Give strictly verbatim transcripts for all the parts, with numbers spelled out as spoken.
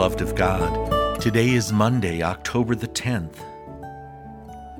beloved of God, today is Monday, October the tenth,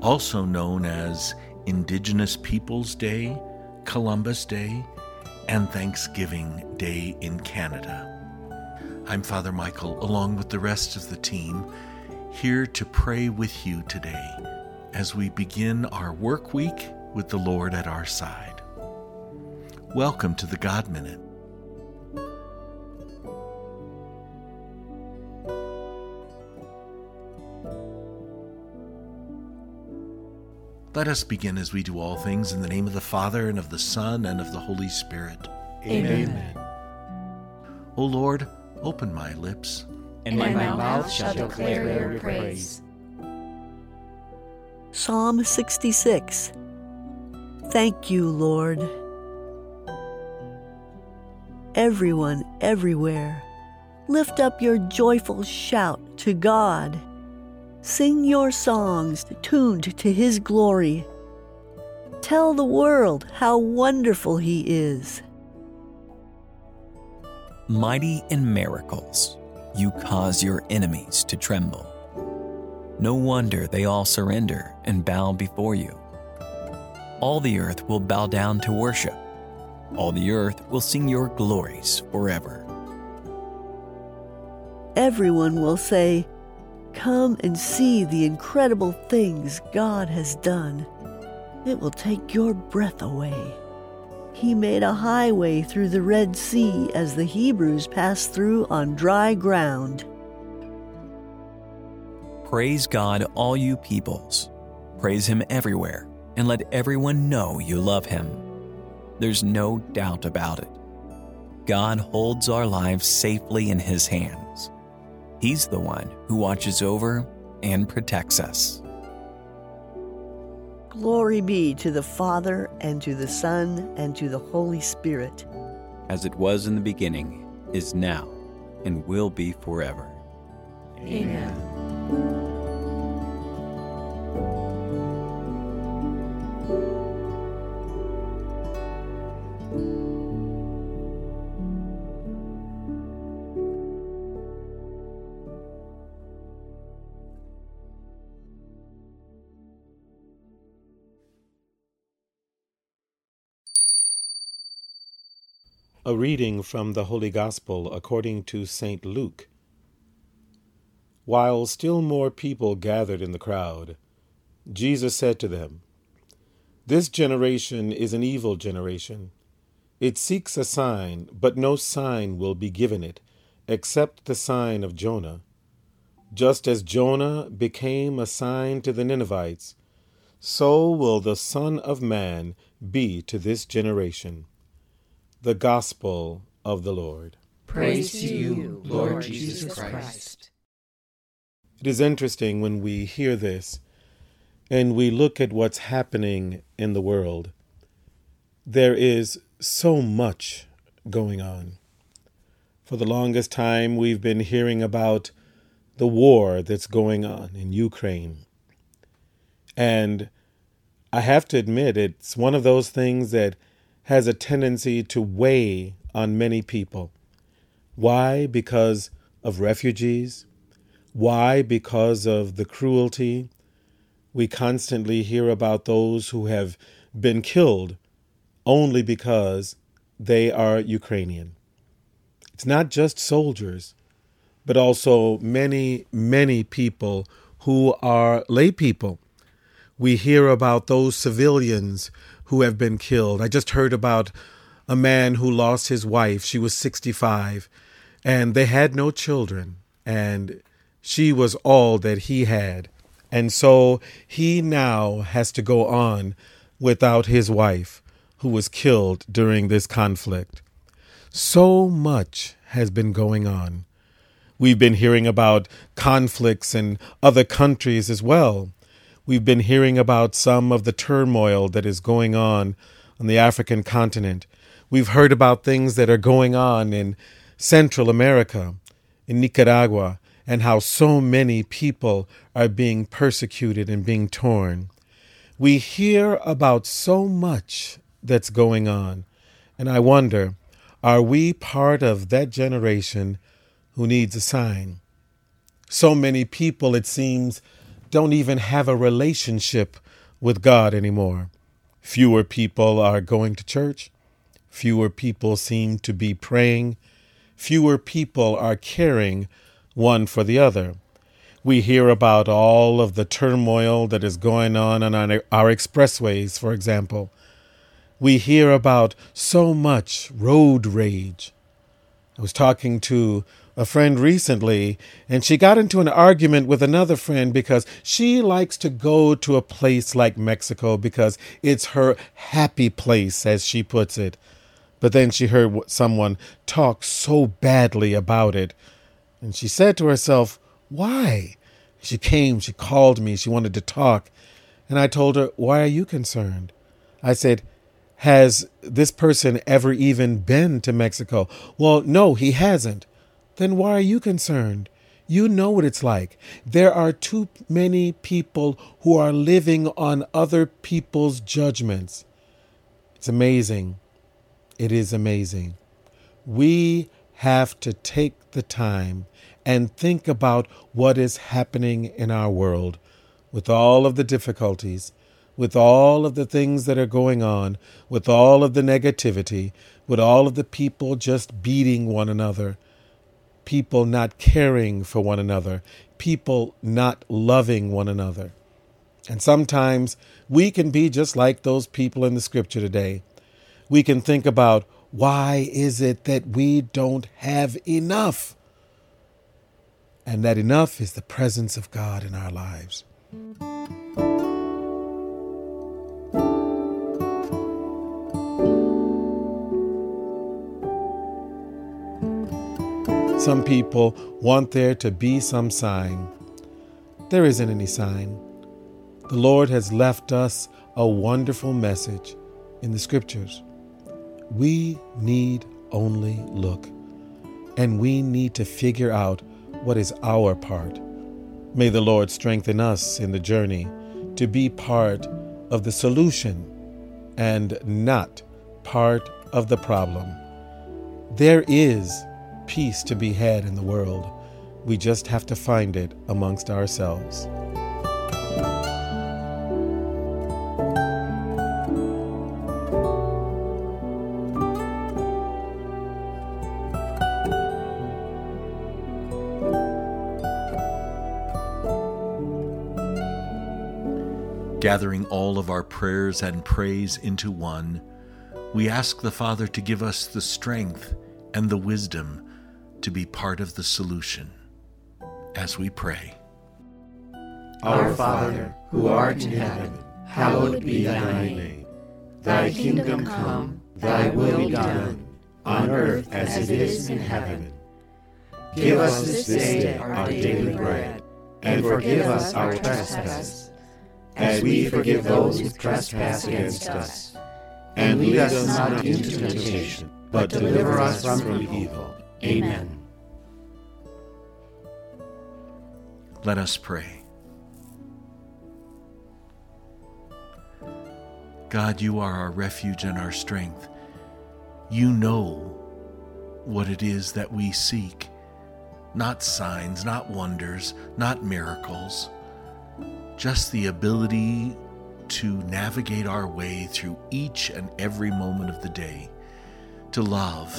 also known as Indigenous Peoples Day, Columbus Day, and Thanksgiving Day in Canada. I'm Father Michael, along with the rest of the team, here to pray with you today as we begin our work week with the Lord at our side. Welcome to the God Minute. Let us begin as we do all things in the name of the Father, and of the Son, and of the Holy Spirit. Amen. Amen. O Lord, open my lips, and my, my mouth shall declare your praise. Psalm sixty-six. Thank you, Lord. Everyone, everywhere, lift up your joyful shout to God. Sing your songs tuned to His glory. Tell the world how wonderful He is. Mighty in miracles, you cause your enemies to tremble. No wonder they all surrender and bow before you. All the earth will bow down to worship. All the earth will sing your glories forever. Everyone will say, "Come and see the incredible things God has done." It will take your breath away. He made a highway through the Red Sea as the Hebrews passed through on dry ground. Praise God, all you peoples. Praise Him everywhere, and let everyone know you love Him. There's no doubt about it. God holds our lives safely in His hands. He's the one who watches over and protects us. Glory be to the Father, and to the Son, and to the Holy Spirit. As it was in the beginning, is now, and will be forever. Amen. A reading from the Holy Gospel according to Saint Luke. While still more people gathered in the crowd, Jesus said to them, "This generation is an evil generation. It seeks a sign, but no sign will be given it, except the sign of Jonah. Just as Jonah became a sign to the Ninevites, so will the Son of Man be to this generation." The Gospel of the Lord. Praise to you, Lord Jesus Christ. It is interesting when we hear this and we look at what's happening in the world. There is so much going on. For the longest time, we've been hearing about the war that's going on in Ukraine. And I have to admit, it's one of those things that has a tendency to weigh on many people. Why? Because of refugees. Why? Because of the cruelty. We constantly hear about those who have been killed only because they are Ukrainian. It's not just soldiers, but also many, many people who are lay people. We hear about those civilians who have been killed. I just heard about a man who lost his wife. She was sixty-five, and they had no children, and she was all that he had. And so he now has to go on without his wife, who was killed during this conflict. So much has been going on. We've been hearing about conflicts in other countries as well. We've been hearing about some of the turmoil that is going on on the African continent. We've heard about things that are going on in Central America, in Nicaragua, and how so many people are being persecuted and being torn. We hear about so much that's going on. And I wonder, are we part of that generation who needs a sign? So many people, it seems, don't even have a relationship with God anymore. Fewer people are going to church. Fewer people seem to be praying. Fewer people are caring one for the other. We hear about all of the turmoil that is going on on our, our expressways, for example. We hear about so much road rage. I was talking to a friend recently, and she got into an argument with another friend because she likes to go to a place like Mexico because it's her happy place, as she puts it. But then she heard someone talk so badly about it, and she said to herself, "Why?" She came, she called me, she wanted to talk. And I told her, "Why are you concerned?" I said, "Has this person ever even been to Mexico?" "Well, no, he hasn't." "Then why are you concerned? You know what it's like. There are too many people who are living on other people's judgments." It's amazing. It is amazing. We have to take the time and think about what is happening in our world with all of the difficulties, with all of the things that are going on, with all of the negativity, with all of the people just beating one another, people not caring for one another, people not loving one another. And sometimes we can be just like those people in the scripture today. We can think about, why is it that we don't have enough? And that enough is the presence of God in our lives. Some people want there to be some sign. There isn't any sign. The Lord has left us a wonderful message in the scriptures. We need only look, and we need to figure out what is our part. May the Lord strengthen us in the journey to be part of the solution and not part of the problem. There is peace to be had in the world. We just have to find it amongst ourselves. Gathering all of our prayers and praise into one, we ask the Father to give us the strength and the wisdom to be part of the solution as we pray. Our Father, who art in heaven, hallowed be thy name. Thy kingdom come, thy will be done, on earth as it is in heaven. Give us this day our daily bread, and forgive us our trespasses, as we forgive those who trespass against us. And lead us not into temptation, but deliver us from evil. Amen. Let us pray. God, you are our refuge and our strength. You know what it is that we seek. Not signs, not wonders, not miracles. Just the ability to navigate our way through each and every moment of the day. To love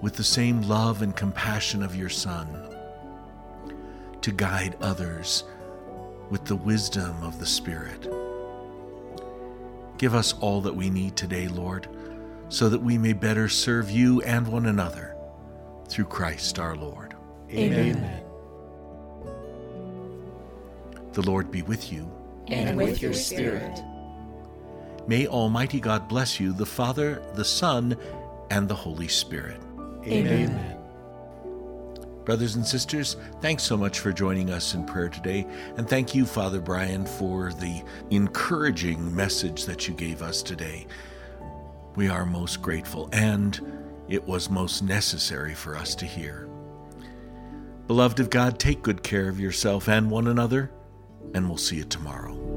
with the same love and compassion of your Son, to guide others with the wisdom of the Spirit. Give us all that we need today, Lord, so that we may better serve you and one another through Christ our Lord. Amen. Amen. The Lord be with you. And, and with your spirit. May Almighty God bless you, the Father, the Son, and the Holy Spirit. Amen. Brothers and sisters, thanks so much for joining us in prayer today. And thank you, Father Brian, for the encouraging message that you gave us today. We are most grateful, and it was most necessary for us to hear. Beloved of God, take good care of yourself and one another, and we'll see you tomorrow.